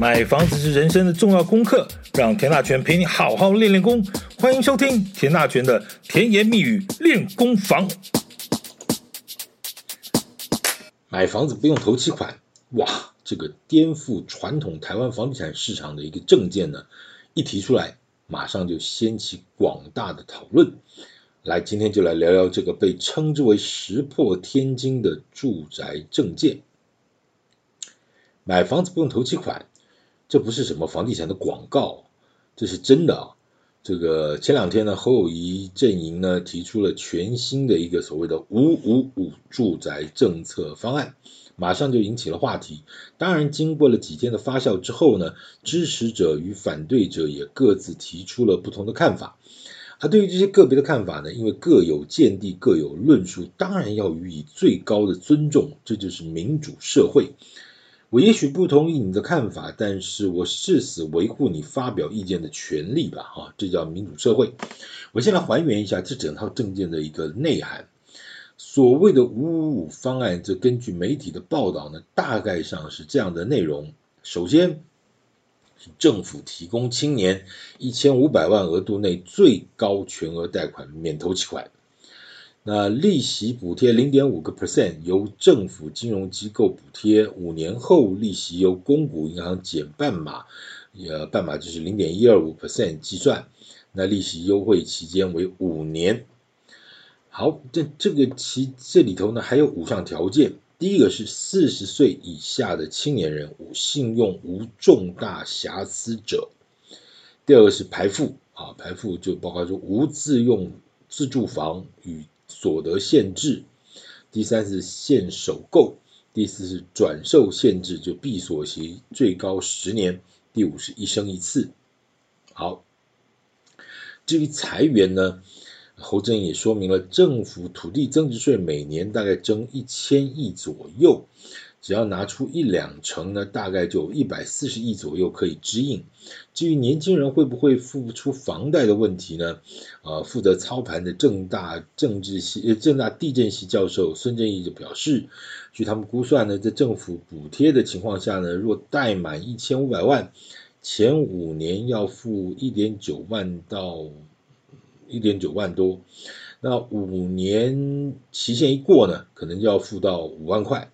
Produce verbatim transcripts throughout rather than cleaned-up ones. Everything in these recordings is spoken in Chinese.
买房子是人生的重要功课，让田大权陪你好好练练功。欢迎收听田大权的甜言蜜语练功房。买房子不用头期款，哇，这个颠覆传统台湾房地产市场的一个政见呢，一提出来马上就掀起广大的讨论。来，今天就来聊聊这个被称之为石破天惊的住宅政见。买房子不用头期款，这不是什么房地产的广告，这是真的啊。这个前两天呢，侯友宜阵营呢提出了全新的一个所谓的五五五住宅政策方案，马上就引起了话题。当然，经过了几天的发酵之后呢，支持者与反对者也各自提出了不同的看法。而对于这些个别的看法呢，因为各有见地，各有论述，当然要予以最高的尊重，这就是民主社会。我也许不同意你的看法，但是我誓死维护你发表意见的权利吧，啊，这叫民主社会。我先来还原一下这整套政见的一个内涵。所谓的五五五方案，这根据媒体的报道呢，大概上是这样的内容。首先，政府提供青年一千五百万额度内最高全额贷款免头期款，那利息补贴 百分之零点五 由政府金融机构补贴，五年后利息由公股银行减半码，呃，半码就是 百分之零点一二五 计算，那利息优惠期间为五年。好，这这个其这里头呢还有五项条件。第一个是四十岁以下的青年人，信用无重大瑕疵者。第二个是排富啊，排富就包括说无自用自住房与所得限制。第三是限首购。第四是转售限制，就闭锁期最高十年。第五是一生一次。好，至于财源呢，侯振也说明了，政府土地增值税每年大概征一千亿左右，只要拿出一两成呢，大概就一百四十亿左右可以支应。至于年轻人会不会付不出房贷的问题呢？呃，负责操盘的政大政治系、政大地震系教授孙正义就表示，据他们估算呢，在政府补贴的情况下呢，若贷满一千五百万，前五年要付一点九万到。一点九万多，那五年期限一过呢，可能就要付到五万块。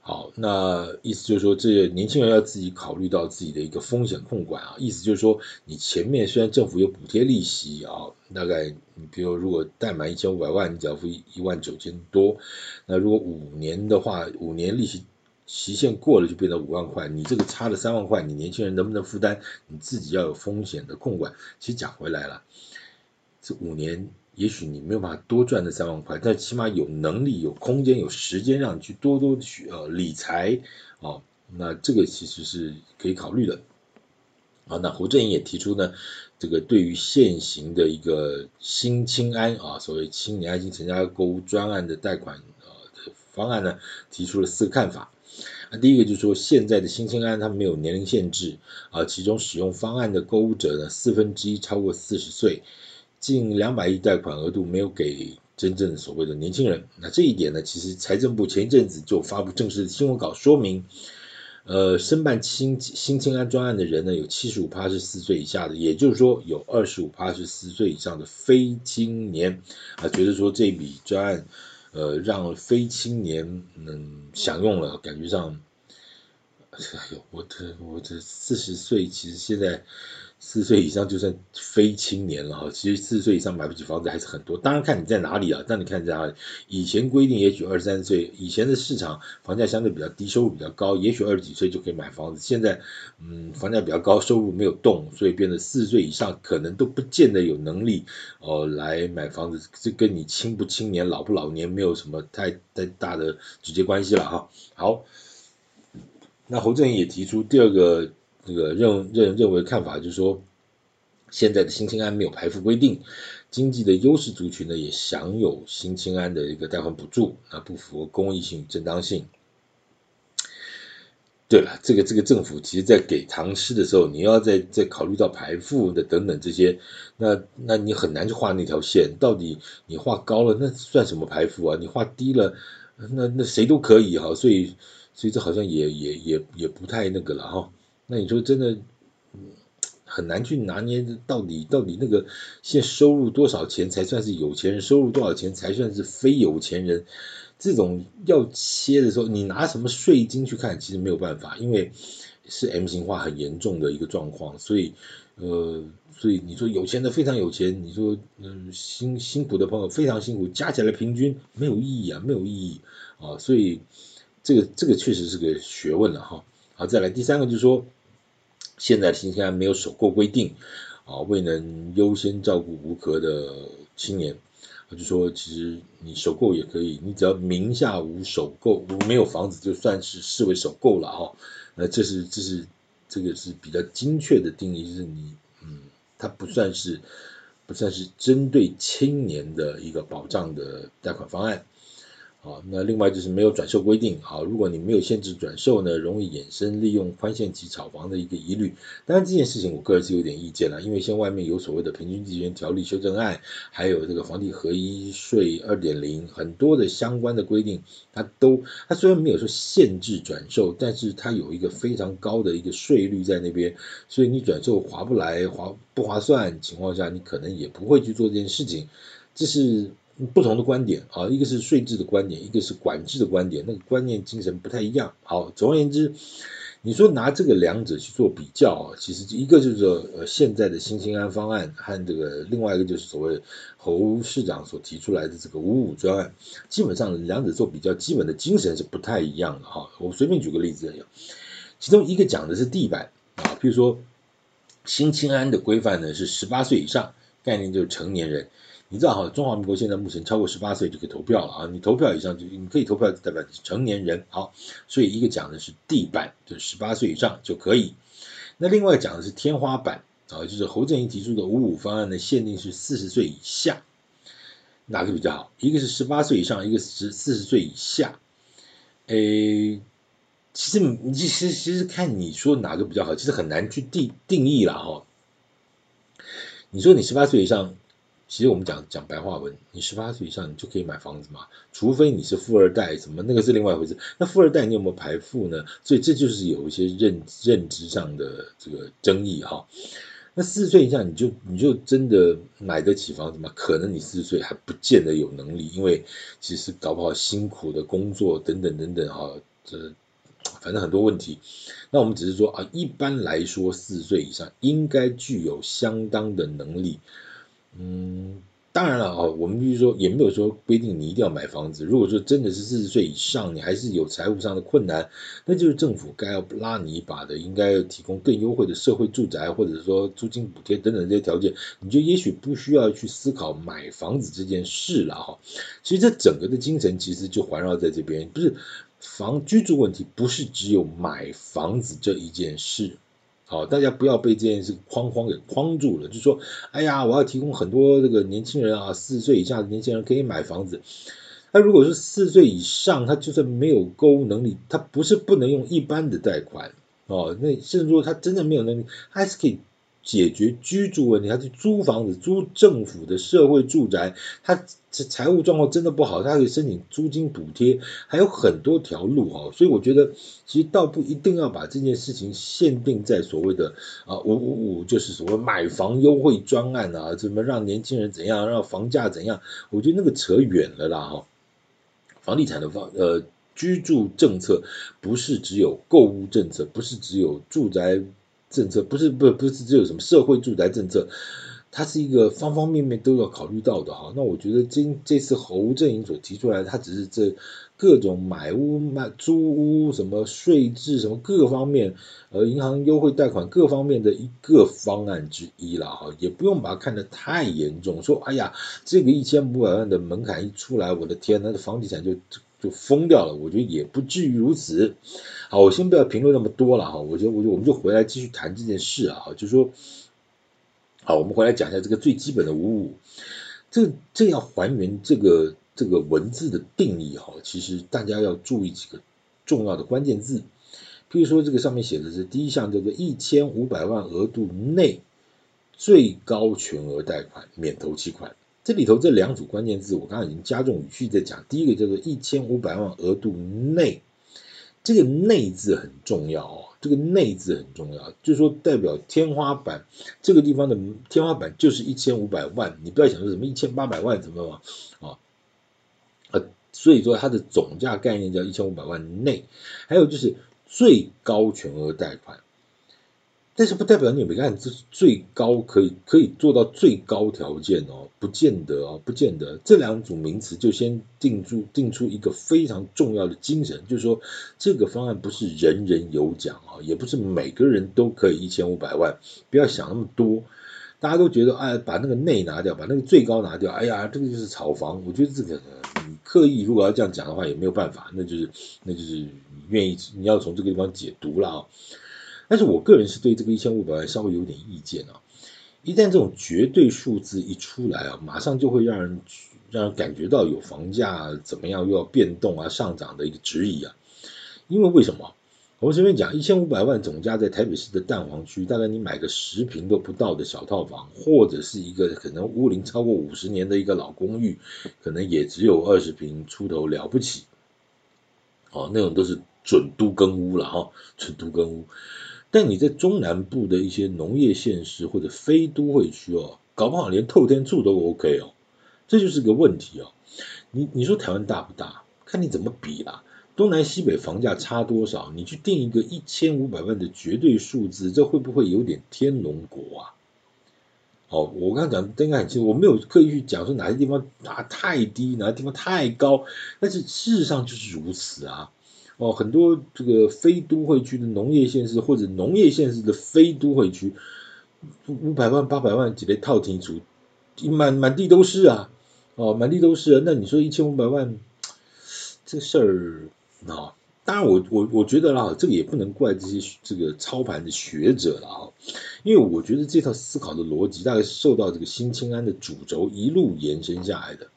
好，那意思就是说，这年轻人要自己考虑到自己的一个风险控管啊。意思就是说，你前面虽然政府有补贴利息啊，大概你比如如果贷满一千五百万，你只要付一万九千多，那如果五年的话，五年利息期限过了就变成五万块，你这个差了三万块，你年轻人能不能负担？你自己要有风险的控管。其实讲回来了，这五年也许你没有办法多赚这三万块，但起码有能力、有空间、有时间让你去多多去呃理财哦。那这个其实是可以考虑的。啊，那侯振也提出呢，这个对于现行的一个新青安啊，所谓青年安心成家购屋专案的贷款呃方案呢，提出了四个看法。那第一个就是说，现在的新青安它没有年龄限制啊，其中使用方案的购物者呢，四分之一超过四十岁。近两百亿贷款额度没有给真正所谓的年轻人，那这一点呢，其实财政部前一阵子就发布正式的新闻稿说明，呃，申办新新青安专案的人呢，有 百分之七十五 是四十岁以下的，也就是说有 百分之二十五 是四十岁以上的非青年啊，觉得说这笔专案，呃，让非青年嗯享用了，感觉上，哎呦，我这我这四十岁其实现在。四岁以上就算非青年了哈，其实四岁以上买不起房子还是很多，当然看你在哪里啊，但你看在哪里，以前规定也许二十三岁以前的市场房价相对比较低，收入比较高，也许二十几岁就可以买房子，现在嗯房价比较高，收入没有动，所以变得四岁以上可能都不见得有能力哦、呃、来买房子，这跟你青不青年、老不老年没有什么太太大的直接关系了哈。好，那侯振也提出第二个。这个认认认为看法就是说，现在的新青安没有排富规定，经济的优势族群呢也享有新青安的一个贷款补助，那不符合公益性与正当性。对了，这个这个政府其实在给糖吃的时候，你要在在考虑到排富的等等这些，那那你很难去画那条线，到底你画高了那算什么排富啊？你画低了，那那谁都可以哈，所以所以这好像也也也也不太那个了哈。那你说真的很难去拿捏到底到底那个现在收入多少钱才算是有钱人，收入多少钱才算是非有钱人，这种要切的时候，你拿什么税金去看，其实没有办法，因为是 M 型化很严重的一个状况，所以呃，所以你说有钱的非常有钱，你说嗯、呃、辛辛苦的朋友非常辛苦，加起来平均没有意义啊，没有意义啊，所以这个这个确实是个学问了哈。好，再来第三个就是说，现在新西兰没有首购规定啊，未能优先照顾无壳的青年，就说其实你首购也可以，你只要名下无首购没有房子，就算是视为首购了哈。那这是这是。这个是比较精确的定义，就是你，嗯，它不算是不算是针对青年的一个保障的贷款方案。好，那另外就是没有转售规定。好，如果你没有限制转售呢，容易衍生利用宽限期炒房的一个疑虑。当然这件事情我个人是有点意见了，因为现在外面有所谓的平均地权条例修正案，还有这个房地合一税 二点零， 很多的相关的规定，它都它虽然没有说限制转售，但是它有一个非常高的一个税率在那边，所以你转售划不来划不划算情况下，你可能也不会去做这件事情。这是不同的观点啊，一个是税制的观点，一个是管制的观点，那个观念精神不太一样。好，总而言之，你说拿这个两者去做比较，其实一个就是呃现在的新兴安方案和这个另外一个就是所谓侯市长所提出来的这个五五专案，基本上两者做比较，基本的精神是不太一样的哈。我随便举个例子，其中一个讲的是地板啊，譬如说新兴安的规范呢是十八岁以上，概念就是成年人。你知道哈，中华民国现在目前超过十八岁就可以投票了啊！你投票以上就你可以投票，代表你是成年人。好，所以一个讲的是地板，就是十八岁以上就可以。那另外讲的是天花板啊，就是侯振宜提出的五五方案呢，限定是四十岁以下。哪个比较好？一个是十八岁以上，一个是四十岁以下。诶，其实其实其实看你说哪个比较好，其实很难去定定义了哈。你说你十八岁以上。其实我们讲讲白话文，你十八岁以上你就可以买房子嘛，除非你是富二代什么，那个是另外一回事。那富二代你有没有排富呢？所以这就是有一些认认知上的这个争议哈。那四十岁以上你就你就真的买得起房子吗？可能你四十岁还不见得有能力，因为其实搞不好辛苦的工作等等等等哈，这反正很多问题。那我们只是说啊，一般来说四十岁以上应该具有相当的能力。嗯，当然了啊，我们就是说也没有说规定你一定要买房子。如果说真的是四十岁以上，你还是有财务上的困难，那就是政府该要拉你一把的，应该要提供更优惠的社会住宅，或者说租金补贴等等这些条件，你就也许不需要去思考买房子这件事了哈。其实这整个的精神其实就环绕在这边，不是房居住问题，不是只有买房子这一件事。好，大家不要被这件事框框给框住了，就是说，哎呀，我要提供很多这个年轻人啊，四十岁以下的年轻人可以买房子。他如果是四十岁以上，他就算没有购物能力，他不是不能用一般的贷款哦，那甚至说他真的没有能力，他还是可以解决居住问题，他去租房子，租政府的社会住宅，他财务状况真的不好，他可以申请租金补贴，还有很多条路哦。所以我觉得其实倒不一定要把这件事情限定在所谓的啊五五五，就是所谓买房优惠专案啊，怎么让年轻人怎样，让房价怎样，我觉得那个扯远了啦哈、哦。房地产的房呃居住政策不是只有购物政策，不是只有住宅。政策不是不不是只有什么社会住宅政策，它是一个方方面面都要考虑到的哈。那我觉得今这次侯振宜所提出来，它只是这各种买屋卖租屋什么税制什么各方面，呃银行优惠贷款各方面的一个方案之一了哈，也不用把它看得太严重，说哎呀这个一千五百万的门槛一出来，我的天，那房地产就。就疯掉了，我觉得也不至于如此。好，我先不要评论那么多了哈，我觉得，我觉得我们就回来继续谈这件事啊，就是说，好，我们回来讲一下这个最基本的五五，这这要还原这个这个文字的定义哈，其实大家要注意几个重要的关键字，譬如说这个上面写的是第一项叫做一千五百万额度内最高全额贷款免头期款。这里头这两组关键字，我刚刚已经加重语气在讲。第一个叫做一千五百万额度内这个内字很重要哦，这个内字很重要，就是说代表天花板，这个地方的天花板就是一千五百万，你不要想说什么一千八百万怎么啊，呃，所以说它的总价概念叫一千五百万内，还有就是最高全额贷款，但是不代表你每个案子是最高可以可以做到最高条件哦，不见得哦，不见得。这两组名词就先定出定出一个非常重要的精神，就是说这个方案不是人人有奖啊、哦，也不是每个人都可以一千五百万，不要想那么多。大家都觉得哎，把那个内拿掉，把那个最高拿掉，哎呀，这个就是炒房。我觉得这个你刻意如果要这样讲的话也没有办法，那就是那就是你愿意你要从这个地方解读啦、哦。但是我个人是对这个一千五百万稍微有点意见啊，一旦这种绝对数字一出来啊，马上就会让人让人感觉到有房价怎么样又要变动啊上涨的一个质疑啊。因为为什么？我们前面讲一千五百万总价在台北市的蛋黄区，大概你买个十坪都不到的小套房，或者是一个可能屋龄超过五十年的一个老公寓，可能也只有二十坪出头了不起哦，那种都是准都更屋了哈，准都更屋。但你在中南部的一些农业县市或者非都会区哦，搞不好连透天处都 OK 哦，这就是个问题哦。你你说台湾大不大？看你怎么比啦、啊。东南西北房价差多少？你去定一个一千五百万的绝对数字，这会不会有点天龙国啊？哦，我刚刚讲真的很清楚，我没有刻意去讲说哪些地方啊太低，哪些地方太高，但是事实上就是如此啊。哦，很多这个非都会区的农业县市或者农业县市的非都会区，五百万八百万几类套厅族，满满地都是啊，哦，满地都是、啊。那你说一千五百万这事儿啊、哦，当然我我我觉得啦，这个也不能怪这些这个操盘的学者了啊，因为我觉得这套思考的逻辑大概是受到这个新青安的主轴一路延伸下来的。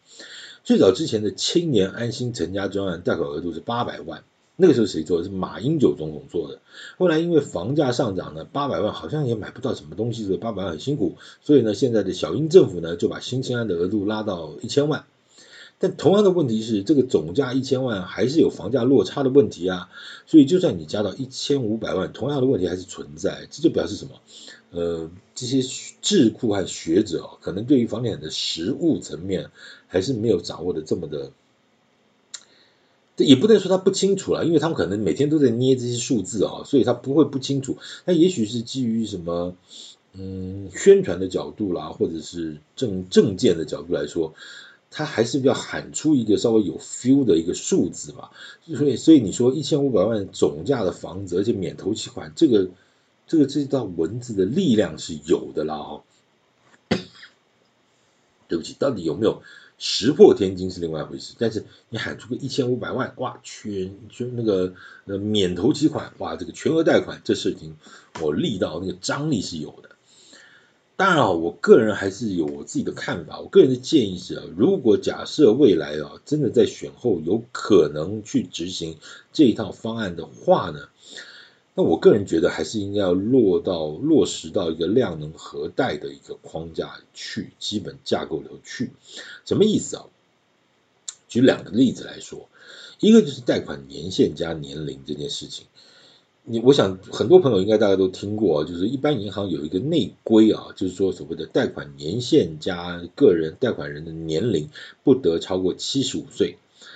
最早之前的青年安心成家专案贷款额度是八百万。那个时候谁做的？是马英九总统做的。后来因为房价上涨呢，八百万好像也买不到什么东西，所以八百万很辛苦。所以呢，现在的小英政府呢，就把新青安的额度拉到一千万。但同样的问题是，这个总价一千万还是有房价落差的问题啊。所以就算你加到一千五百万，同样的问题还是存在。这就表示什么？呃，这些智库和学者、哦、可能对于房地产的实务层面还是没有掌握的这么的。也不能说他不清楚了，因为他们可能每天都在捏这些数字啊、哦，所以他不会不清楚。他也许是基于什么，嗯，宣传的角度啦，或者是政政见的角度来说，他还是要喊出一个稍微有 feel 的一个数字嘛。所以，所以你说一千五百万总价的房子，而且免头期款，这个这个这道文字的力量是有的啦哦。对不起，到底有没有？石破天惊是另外一回事，但是你喊出个一千五百万，哇，全全那个呃免头期款，哇，这个全额贷款，这事情我力道那个张力是有的。当然啊，我个人还是有我自己的看法。我个人的建议是啊，如果假设未来啊真的在选后有可能去执行这一套方案的话呢，那我个人觉得还是应该要落到落实到一个量能核贷的一个框架去，基本架构流去。什么意思啊？举两个例子来说，一个就是贷款年限加年龄这件事情。你我想很多朋友应该大家都听过、啊，就是一般银行有一个内规啊，就是说所谓的贷款年限加个人贷款人的年龄不得超过七十五岁。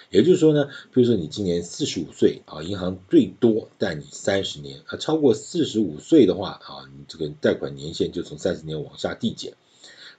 也就是说呢，比如说你今年四十五岁啊，银行最多贷你三十年啊，超过四十五岁的话啊，你这个贷款年限就从三十年往下递减。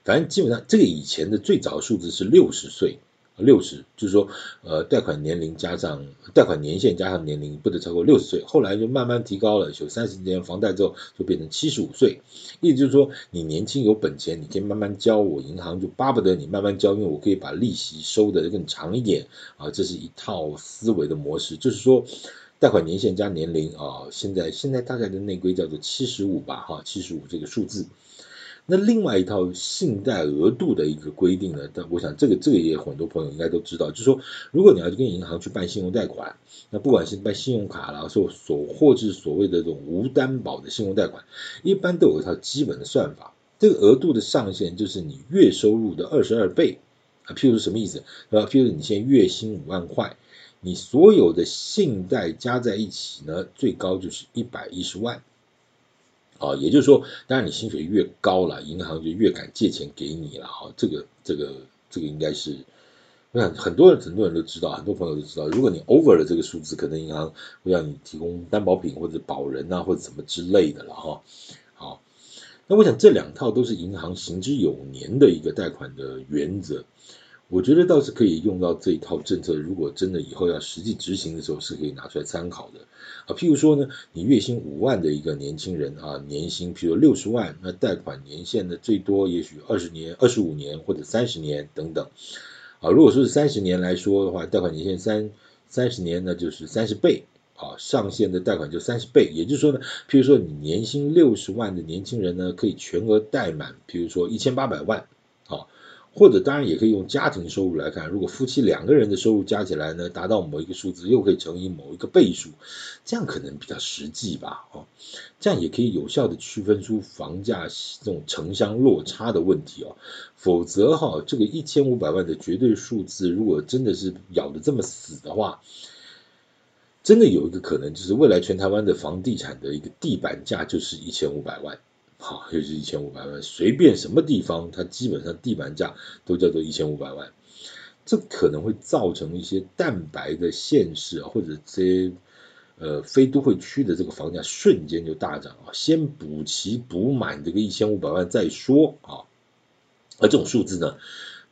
反正基本上这个以前的最早数字是六十岁，六十就是说呃贷款年龄加上贷款年限加上年龄不得超过六十岁，后来就慢慢提高了，有三十年房贷之后就变成七十五岁。意思就是说你年轻有本钱，你可以慢慢交，我银行就巴不得你慢慢交，因为我可以把利息收得更长一点啊，这是一套思维的模式，就是说贷款年限加年龄啊，现在现在大概的内规叫做七十五吧哈，七十五这个数字。那另外一套信贷额度的一个规定呢，但我想这个这个也很多朋友应该都知道，就是说如果你要跟银行去办信用贷款，那不管是办信用卡啦，所所或是所谓的这种无担保的信用贷款，一般都有一套基本的算法。这个额度的上限就是你月收入的二十二倍啊，譬如什么意思？呃，譬如你现在月薪五万块，你所有的信贷加在一起呢，最高就是一百一十万。啊，也就是说，当然你薪水越高了，银行就越敢借钱给你了。哈，这个这个这个应该是，那很多人很多人都知道，很多朋友都知道，如果你 over 了这个数字，可能银行会让你提供担保品或者保人啊，或者什么之类的了。哈，好，那我想这两套都是银行行之有年的一个贷款的原则，我觉得倒是可以用到这一套政策，如果真的以后要实际执行的时候，是可以拿出来参考的啊。譬如说呢，你月薪五万的一个年轻人啊，年薪譬如六十万，那贷款年限呢最多也许二十年、二十五年或者三十年等等啊。如果说是三十年来说的话，贷款年限三三十年呢就是三十倍啊，上限的贷款就三十倍。也就是说呢，譬如说你年薪六十万的年轻人呢，可以全额贷满，譬如说一千八百万啊。或者当然也可以用家庭收入来看，如果夫妻两个人的收入加起来呢，达到某一个数字，又可以乘以某一个倍数，这样可能比较实际吧。哦，这样也可以有效的区分出房价这种城乡落差的问题哦。否则哈、哦，这个一千五百万的绝对数字，如果真的是咬得这么死的话，真的有一个可能就是未来全台湾的房地产的一个地板价就是一千五百万。好，就是一千五百万，随便什么地方，它基本上地板价都叫做一千五百万，这可能会造成一些蛋白的县市啊，或者这些呃非都会区的这个房价瞬间就大涨啊，先补齐补满这个一千五百万再说啊。而这种数字呢，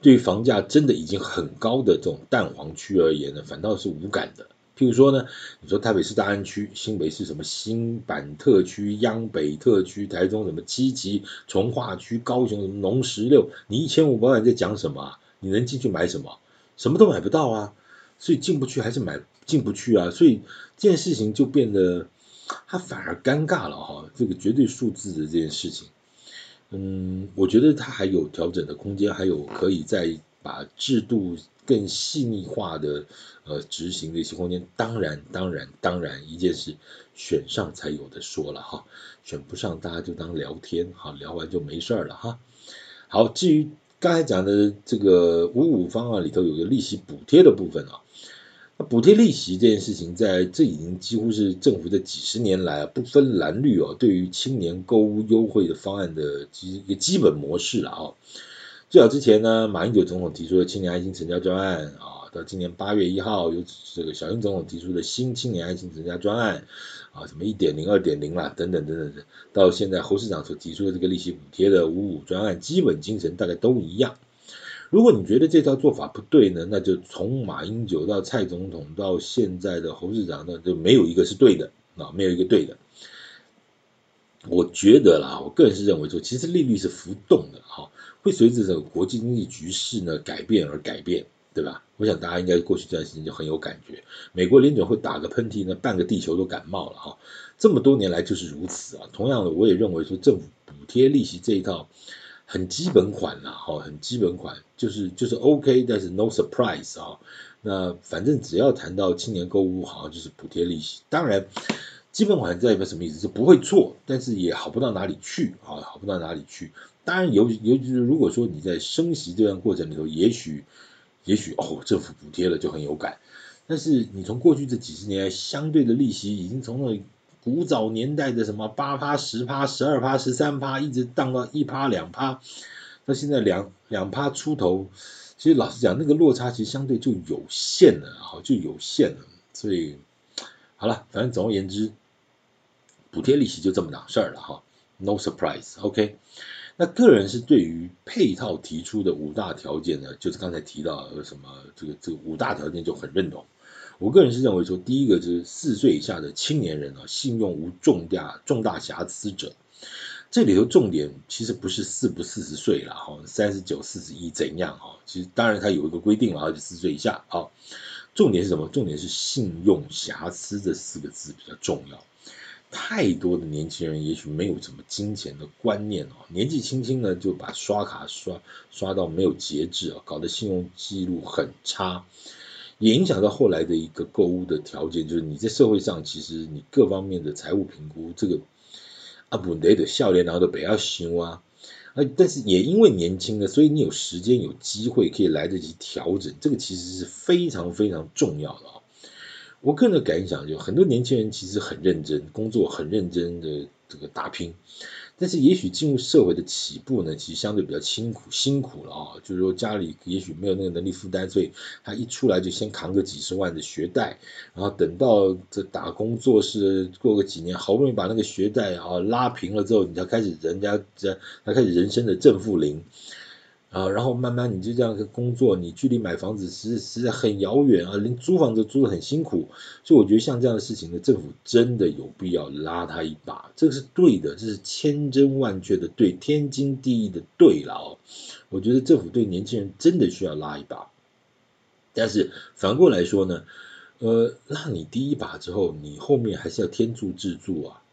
对于房价真的已经很高的这种蛋黄区而言呢，反倒是无感的。譬如说呢，你说台北市大安区、新北市什么新板特区、央北特区、台中什么七期、从化区、高雄什么农十六，你一千五百万在讲什么、啊？你能进去买什么？什么都买不到啊！所以进不去还是买进不去啊！所以这件事情就变得它反而尴尬了哈、哦。这个绝对数字的这件事情，嗯，我觉得它还有调整的空间，还有可以再把制度更细腻化的呃执行的一些空间，当然当然当然一件事选上才有的说了哈，选不上大家就当聊天哈，聊完就没事了哈。好，至于刚才讲的这个五五方案里头有个利息补贴的部分啊，那补贴利息这件事情在这已经几乎是政府的几十年来、啊、不分蓝绿哦、啊、对于青年购物优惠的方案的一个基本模式了啊。最早之前呢，马英九总统提出的青年爱心成家专案啊，到今年八月一号由这个小英总统提出的新青年爱心成家专案啊，什么 一点零、二点零 啦等等等等等，到现在侯市长所提出的这个利息补贴的五五专案，基本精神大概都一样。如果你觉得这套做法不对呢，那就从马英九到蔡总统到现在的侯市长呢，就没有一个是对的啊，没有一个对的。我觉得啦，我个人是认为说，其实利率是浮动的哈、啊，会随着这个国际经济局势呢改变而改变，对吧？我想大家应该过去这段时间就很有感觉，美国联准会打个喷嚏呢，半个地球都感冒了哈、啊。这么多年来就是如此啊。同样的，我也认为说，政府补贴利息这一套很基本款啦，哈、啊，很基本款，就是就是 OK， 但是 no surprise 啊。那反正只要谈到青年购物，好像就是补贴利息，当然。基本款代表什么意思？是不会错，但是也好不到哪里去啊，好不到哪里去。当然尤尤其是如果说你在升息这段过程里头，也许也许哦，政府补贴了就很有感，但是你从过去这几十年来，相对的利息已经从那古早年代的什么八趴、十趴、十二趴、十三趴，一直荡到一趴、两趴，那现在两两趴出头，其实老实讲，那个落差其实相对就有限了，好就有限了，所以。好了，反正总而言之，补贴利息就这么档事儿了哈 ，no surprise，OK。那个人是对于配套提出的五大条件呢，就是刚才提到什么这个这个五大条件就很认同。我个人是认为说，第一个就是四岁以下的青年人啊，信用无重大重大瑕疵者。这里头重点其实不是四不四十岁了哈，三十九、四十一怎样哈？其实当然它有一个规定了，就四岁以下啊。重点是什么？重点是信用瑕疵这四个字比较重要。太多的年轻人也许没有什么金钱的观念哦，年纪轻轻呢就把刷卡刷刷到没有节制啊，搞得信用记录很差，也影响到后来的一个购物的条件，就是你在社会上其实你各方面的财务评估，这个啊不得的笑脸然后都不要修啊。但是也因为年轻了，所以你有时间有机会可以来得及调整，这个其实是非常非常重要的啊。我个人的感想就，很多年轻人其实很认真工作，很认真的这个打拼，但是也许进入社会的起步呢，其实相对比较辛苦辛苦了啊，就是说家里也许没有那个能力负担，所以他一出来就先扛个几十万的学贷，然后等到这打工做事过个几年，好不容易把那个学贷啊拉平了之后，你才开始人家才开始人生的正负零。啊，然后慢慢你就这样工作，你距离买房子实实在很遥远啊，连租房子租得很辛苦，所以我觉得像这样的事情呢，政府真的有必要拉他一把，这个是对的，这是千真万确的对，天经地义的对了哦。我觉得政府对年轻人真的需要拉一把，但是反过来说呢，呃，拉你第一把之后，你后面还是要天助自助啊，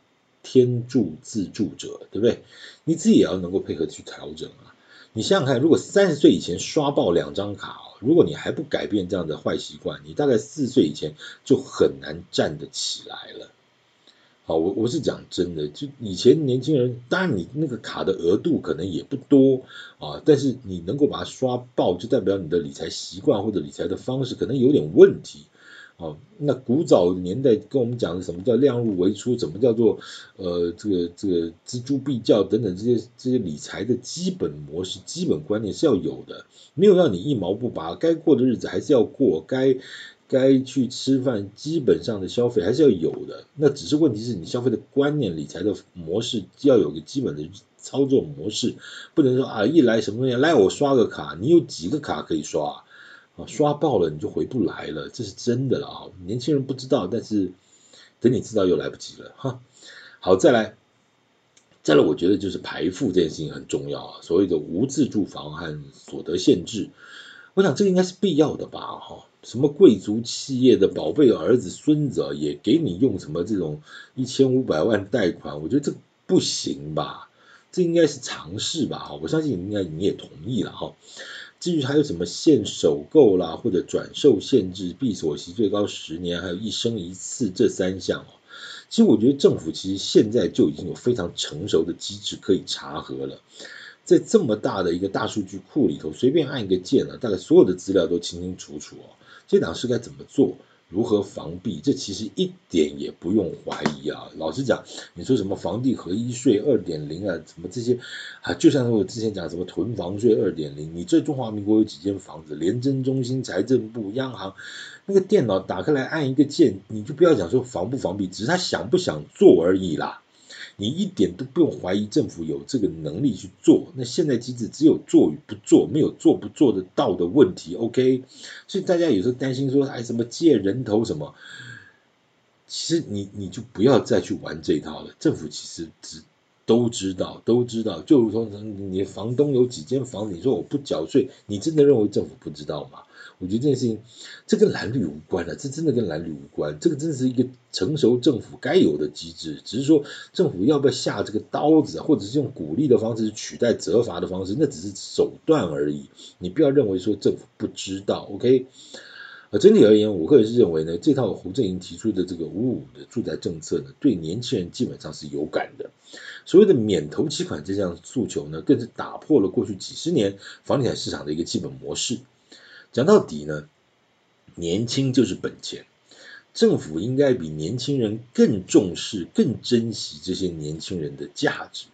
天助自助者，对不对？你自己也要能够配合去调整啊。你想想看，如果三十岁以前刷爆两张卡，如果你还不改变这样的坏习惯，你大概四十岁以前就很难站得起来了。好，我我是讲真的，就以前年轻人，当然你那个卡的额度可能也不多啊，但是你能够把它刷爆，就代表你的理财习惯或者理财的方式可能有点问题。哦，那古早年代跟我们讲的什么叫量入为出，怎么叫做呃这个这个锱铢必较等等这些这些理财的基本模式、基本观念是要有的，没有让你一毛不拔，该过的日子还是要过，该该去吃饭，基本上的消费还是要有的。那只是问题是你消费的观念、理财的模式要有个基本的操作模式，不能说啊一来什么东西来我刷个卡，你有几个卡可以刷？刷爆了你就回不来了，这是真的了啊！年轻人不知道，但是等你知道又来不及了哈。好，再来，再来，我觉得就是排富这件事情很重要啊。所谓的无自住房和所得限制，我想这个应该是必要的吧哈。什么贵族企业的宝贝儿子、孙子也给你用什么这种一千五百万贷款，我觉得这不行吧？这应该是常识吧哈。我相信应该你也同意了哈。至于还有什么限首购啦，或者转售限制、闭锁期最高十年，还有一生一次这三项哦，其实我觉得政府其实现在就已经有非常成熟的机制可以查核了。在这么大的一个大数据库里头，随便按一个键啊，大概所有的资料都清清楚楚哦。这档事该怎么做？如何防弊？这其实一点也不用怀疑啊！老实讲，你说什么房地合一税 二点零 啊，什么这些啊，就像我之前讲什么囤房税 二点零， 你这中华民国有几间房子？联征中心、财政部、央行，那个电脑打开来按一个键，你就不要讲说防不防弊，只是他想不想做而已啦。你一点都不用怀疑政府有这个能力去做，那现在机制只有做与不做，没有做不做得到的问题 OK。 所以大家有时候担心说哎什么借人头什么，其实你你就不要再去玩这一套了，政府其实只都知道都知道，就如同你房东有几间房子，你说我不缴税，你真的认为政府不知道吗？我觉得这件事情这跟蓝绿无关了、啊、这真的跟蓝绿无关，这个真是一个成熟政府该有的机制，只是说政府要不要下这个刀子，或者是用鼓励的方式取代责罚的方式，那只是手段而已，你不要认为说政府不知道 OK。而整体而言，我个人是认为呢，这套胡正营提出的这个五五的住宅政策呢，对年轻人基本上是有感的。所谓的免头期款这项诉求呢，更是打破了过去几十年房地产市场的一个基本模式。讲到底呢，年轻就是本钱，政府应该比年轻人更重视、更珍惜这些年轻人的价值，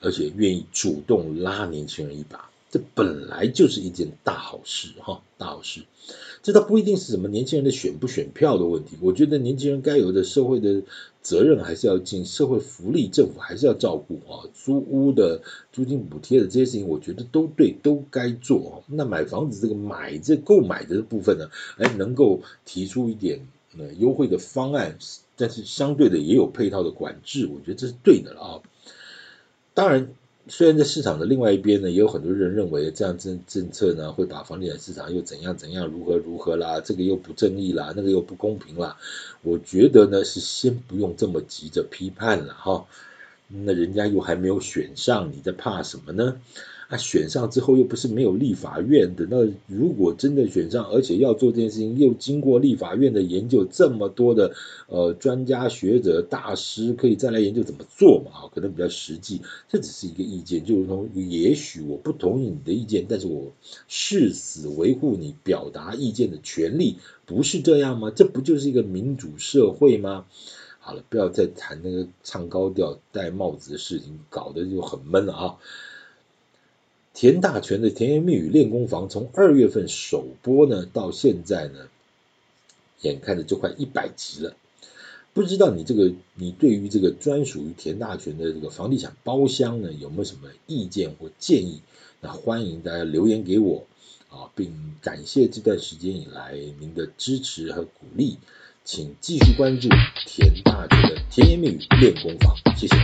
而且愿意主动拉年轻人一把。这本来就是一件大好事哈，大好事。这倒不一定是什么年轻人的选不选票的问题，我觉得年轻人该有的社会的责任还是要尽，社会福利政府还是要照顾啊，租屋的租金补贴的这些事情，我觉得都对，都该做。那买房子这个买这购买的部分呢，哎，能够提出一点呃优惠的方案，但是相对的也有配套的管制，我觉得这是对的了啊。当然。虽然在市场的另外一边呢，也有很多人认为这样政政策呢会把房地产市场又怎样怎样如何如何啦，这个又不正义啦，那个又不公平啦。我觉得呢是先不用这么急着批判了哈，那人家又还没有选上，你在怕什么呢？那选上之后又不是没有立法院的，那如果真的选上，而且要做这件事情，又经过立法院的研究，这么多的呃专家学者大师可以再来研究怎么做嘛，可能比较实际。这只是一个意见，就如同也许我不同意你的意见，但是我誓死维护你表达意见的权利，不是这样吗？这不就是一个民主社会吗？好了，不要再谈那个唱高调戴帽子的事情，搞得就很闷了啊。田大权的甜言蜜语练功房从二月份首播呢到现在呢，眼看着就快一百集了。不知道你这个你对于这个专属于田大权的这个房地产包厢呢有没有什么意见或建议？那欢迎大家留言给我啊，并感谢这段时间以来您的支持和鼓励。请继续关注田大权的甜言蜜语练功房，谢谢。